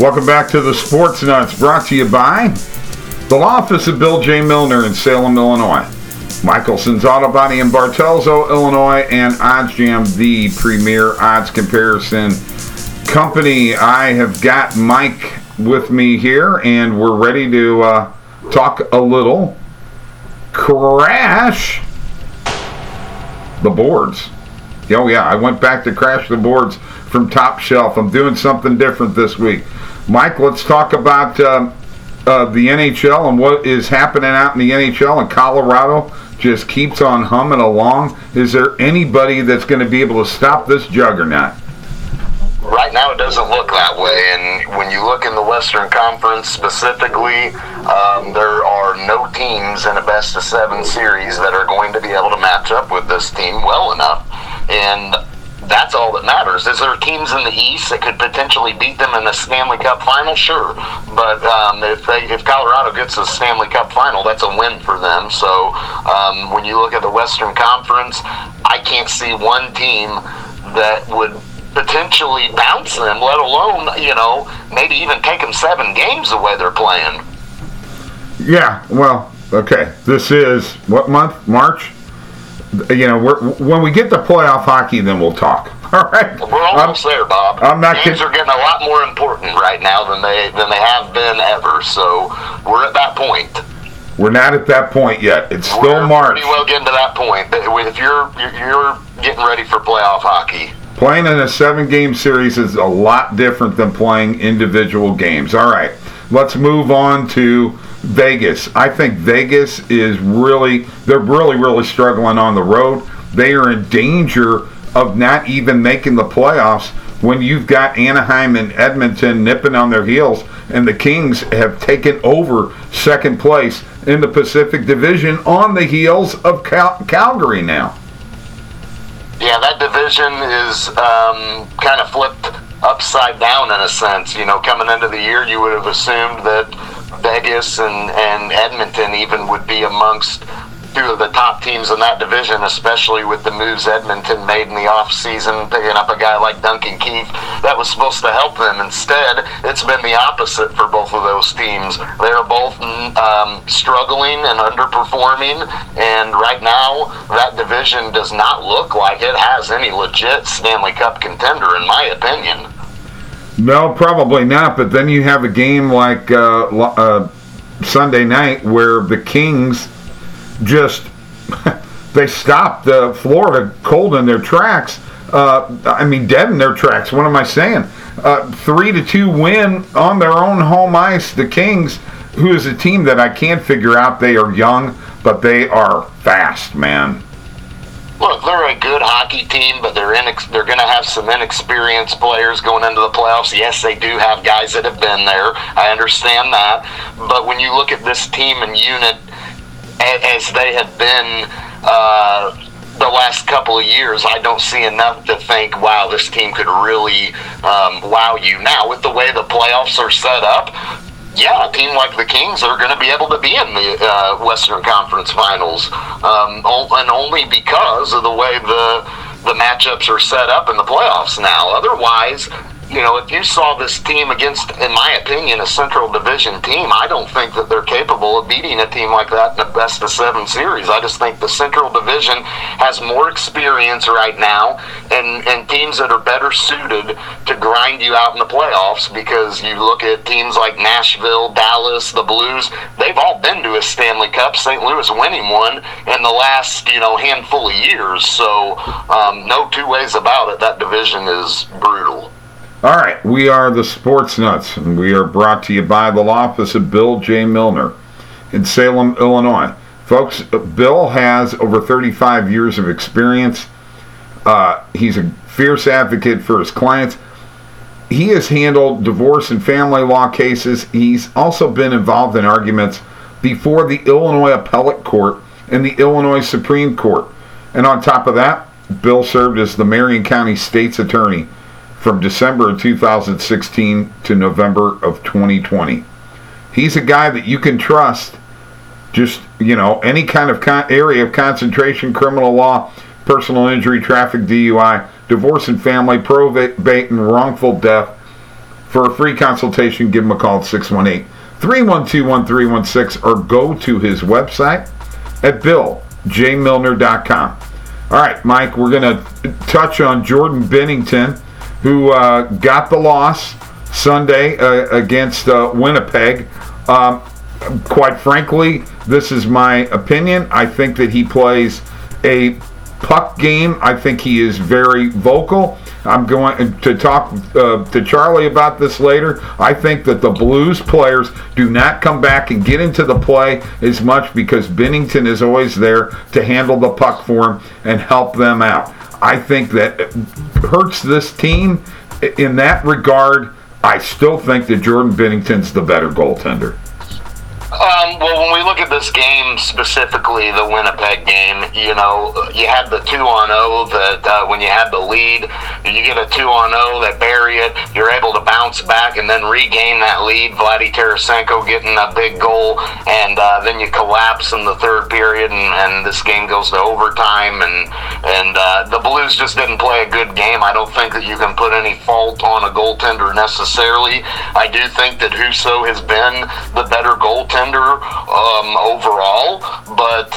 Welcome back to the Sports Nuts, brought to you by the law office of Bill J. Milner in Salem, Illinois, Michelson's Auto Body in Bartelzo, Illinois, and Odds Jam, the premier odds comparison company. I have got Mike with me here, and we're ready to talk a little crash the boards. Oh yeah, I went back to crash the boards from Top Shelf. I'm doing something different this week. Mike, let's talk about the NHL and what is happening out in the NHL, and Colorado just keeps on humming along. Is there anybody that's going to be able to stop this juggernaut? Right now, it doesn't look that way, and when you look in the Western Conference specifically, there are no teams in a best-of-7 series that are going to be able to match up with this team well enough, and that's all that matters. Is there teams in the East that could potentially beat them in the Stanley Cup Final? Sure, but if Colorado gets the Stanley Cup Final, that's a win for them. So when you look at the Western Conference, I can't see one team that would potentially bounce them, let alone, maybe even take them 7 games the way they're playing. Yeah, well, okay. This is, what month? March? When we get to playoff hockey, then we'll talk. All right. We're almost there, Bob. Games are getting a lot more important right now than they have been ever, so we're at that point. We're not at that point yet. It's still March. We're pretty well getting to that point. If you're getting ready for playoff hockey. Playing in a 7-game series is a lot different than playing individual games. All right, let's move on to Vegas. I think Vegas is really struggling on the road. They are in danger of not even making the playoffs when you've got Anaheim and Edmonton nipping on their heels, and the Kings have taken over second place in the Pacific Division on the heels of Calgary now. Yeah, that division is kind of flipped upside down in a sense. Coming into the year, you would have assumed that Vegas and Edmonton even would be amongst two of the top teams in that division, especially with the moves Edmonton made in the offseason, picking up a guy like Duncan Keith. That was supposed to help them. Instead, it's been the opposite for both of those teams. They're both struggling and underperforming, and right now that division does not look like it has any legit Stanley Cup contender, in my opinion. No, probably not, but then you have a game like Sunday night where the Kings they stopped Florida cold in their tracks. Dead in their tracks. What am I saying? 3-2 win on their own home ice. The Kings, who is a team that I can't figure out. They are young, but they are fast, man. Look, they're a good hockey team, but they're going to have some inexperienced players going into the playoffs. Yes, they do have guys that have been there. I understand that. But when you look at this team and unit, as they have been the last couple of years, I don't see enough to think, wow, this team could really wow you. Now, with the way the playoffs are set up, yeah, a team like the Kings are going to be able to be in the Western Conference Finals, and only because of the way the matchups are set up in the playoffs now. Otherwise, if you saw this team against, in my opinion, a Central Division team, I don't think that they're capable of beating a team like that in a best-of-7 series. I just think the Central Division has more experience right now and teams that are better suited to grind you out in the playoffs, because you look at teams like Nashville, Dallas, the Blues, they've all been to a Stanley Cup, St. Louis winning one in the last, handful of years. So no two ways about it, that division is brutal. All right, we are the Sports Nuts, and we are brought to you by the law office of Bill J. Milner in Salem, Illinois. Folks, Bill has over 35 years of experience. He's a fierce advocate for his clients. He has handled divorce and family law cases. He's also been involved in arguments before the Illinois Appellate Court and the Illinois Supreme Court. And on top of that, Bill served as the Marion County State's Attorney from December of 2016 to November of 2020. He's a guy that you can trust. Just, any kind of area of concentration: criminal law, personal injury, traffic, DUI, divorce and family, probate, and wrongful death. For a free consultation, give him a call at 618-312-1316 or go to his website at BillJMilner.com. All right, Mike, we're going to touch on Jordan Bennington, who got the loss Sunday against Winnipeg. Quite frankly, this is my opinion. I think that he plays a puck game. I think he is very vocal. I'm going to talk to Charlie about this later. I think that the Blues players do not come back and get into the play as much because Bennington is always there to handle the puck for him and help them out. I think that it hurts this team. In that regard, I still think that Jordan Bennington's the better goaltender. Well, when we look at this game specifically, the Winnipeg game, you know, you had the 2-on-0 that when you had the lead, you get a 2-on-0 that bury it, you're able to bounce back and then regain that lead. Vlade Tarasenko getting a big goal, and then you collapse in the third period, and this game goes to overtime, and the Blues just didn't play a good game. I don't think that you can put any fault on a goaltender necessarily. I do think that Husso has been the better goaltender overall, but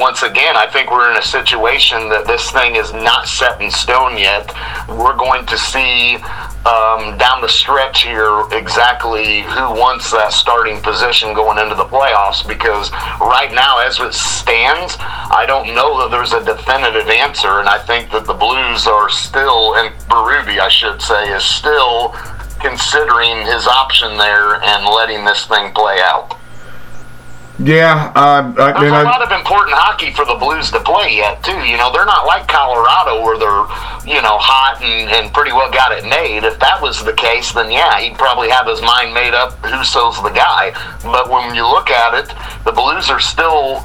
once again, I think we're in a situation that this thing is not set in stone yet. We're going to see down the stretch here exactly who wants that starting position going into the playoffs, because right now, as it stands, I don't know that there's a definitive answer, and I think that the Blues are still, and Berube, I should say, is still considering his option there and letting this thing play out. Yeah, there's a lot of important hockey for the Blues to play yet, too. You know, they're not like Colorado where they're, you know, hot and pretty well got it made. If that was the case, then yeah, he'd probably have his mind made up Husso's the guy. But when you look at it, the Blues are still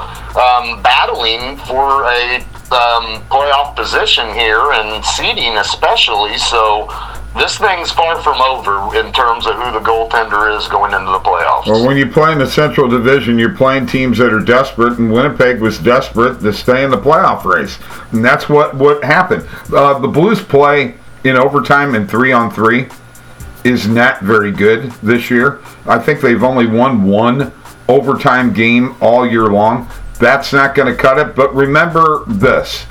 battling for a playoff position here and seeding especially. So this thing's far from over in terms of who the goaltender is going into the playoffs. Well, when you play in the Central Division, you're playing teams that are desperate, and Winnipeg was desperate to stay in the playoff race. And that's what happened. The Blues play in overtime and 3-on-3 is not very good this year. I think they've only won one overtime game all year long. That's not going to cut it. But remember this.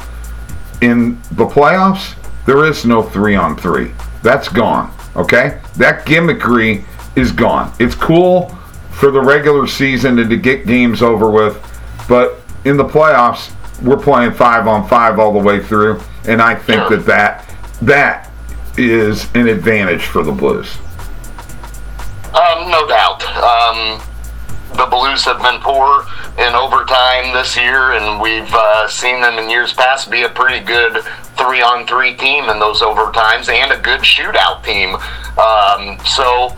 In the playoffs, there is no 3-on-3. That's gone, okay? That gimmickry is gone. It's cool for the regular season and to get games over with, but in the playoffs, we're playing 5-on-5 all the way through, and I think that is an advantage for the Blues. No doubt. The Blues have been poor in overtime this year, and we've seen them in years past be a pretty good 3-on-3 team in those overtimes and a good shootout team. So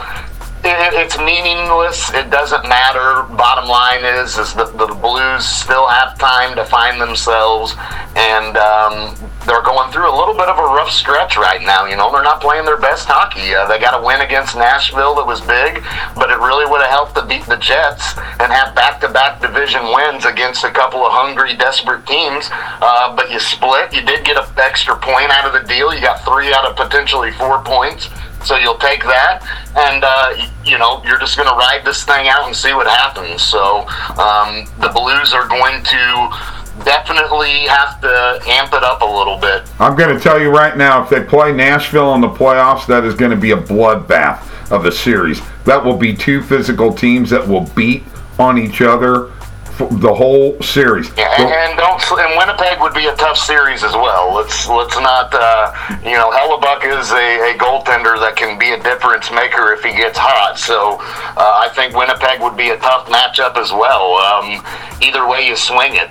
it's meaningless. It doesn't matter. Bottom line is that the Blues still have time to find themselves, and they're going through a little bit of a rough stretch right now. You know, they're not playing their best hockey. They got a win against Nashville that was big, but it really would have helped to beat the Jets and have back-to-back division wins against a couple of hungry, desperate teams. But you split. You did get an extra point out of the deal. You got 3 out of potentially 4 points. So you'll take that, and you know, you're just going to ride this thing out and see what happens. So the Blues are going to definitely have to amp it up a little bit. I'm going to tell you right now, if they play Nashville in the playoffs, that is going to be a bloodbath of a series. That will be 2 physical teams that will beat on each other the whole series. Yeah, and Winnipeg would be a tough series as well. Let's not, you know, Hellebuck is a goaltender that can be a difference maker if he gets hot. So I think Winnipeg would be a tough matchup as well. Either way you swing it.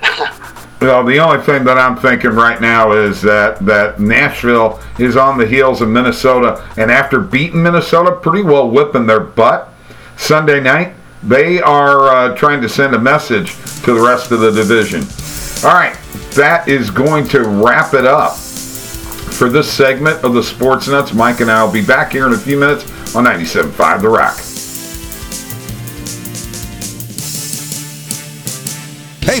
Well, the only thing that I'm thinking right now is that Nashville is on the heels of Minnesota, and after beating Minnesota, pretty well whipping their butt Sunday night, they are trying to send a message to the rest of the division. All right, that is going to wrap it up for this segment of the Sports Nuts. Mike and I will be back here in a few minutes on 97.5 The Rock. Hey,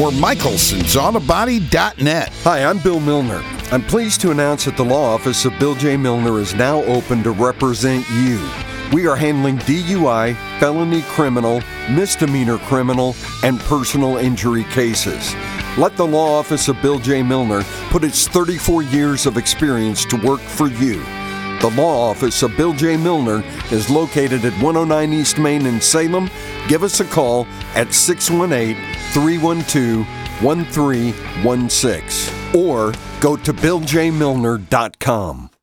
or michelsonsautobody.net. Hi, I'm Bill Milner. I'm pleased to announce that the law office of Bill J. Milner is now open to represent you. We are handling DUI, felony criminal, misdemeanor criminal, and personal injury cases. Let the law office of Bill J. Milner put its 34 years of experience to work for you. The law office of Bill J. Milner is located at 109 East Main in Salem. Give us a call at 618-312-1316 or go to BillJMilner.com.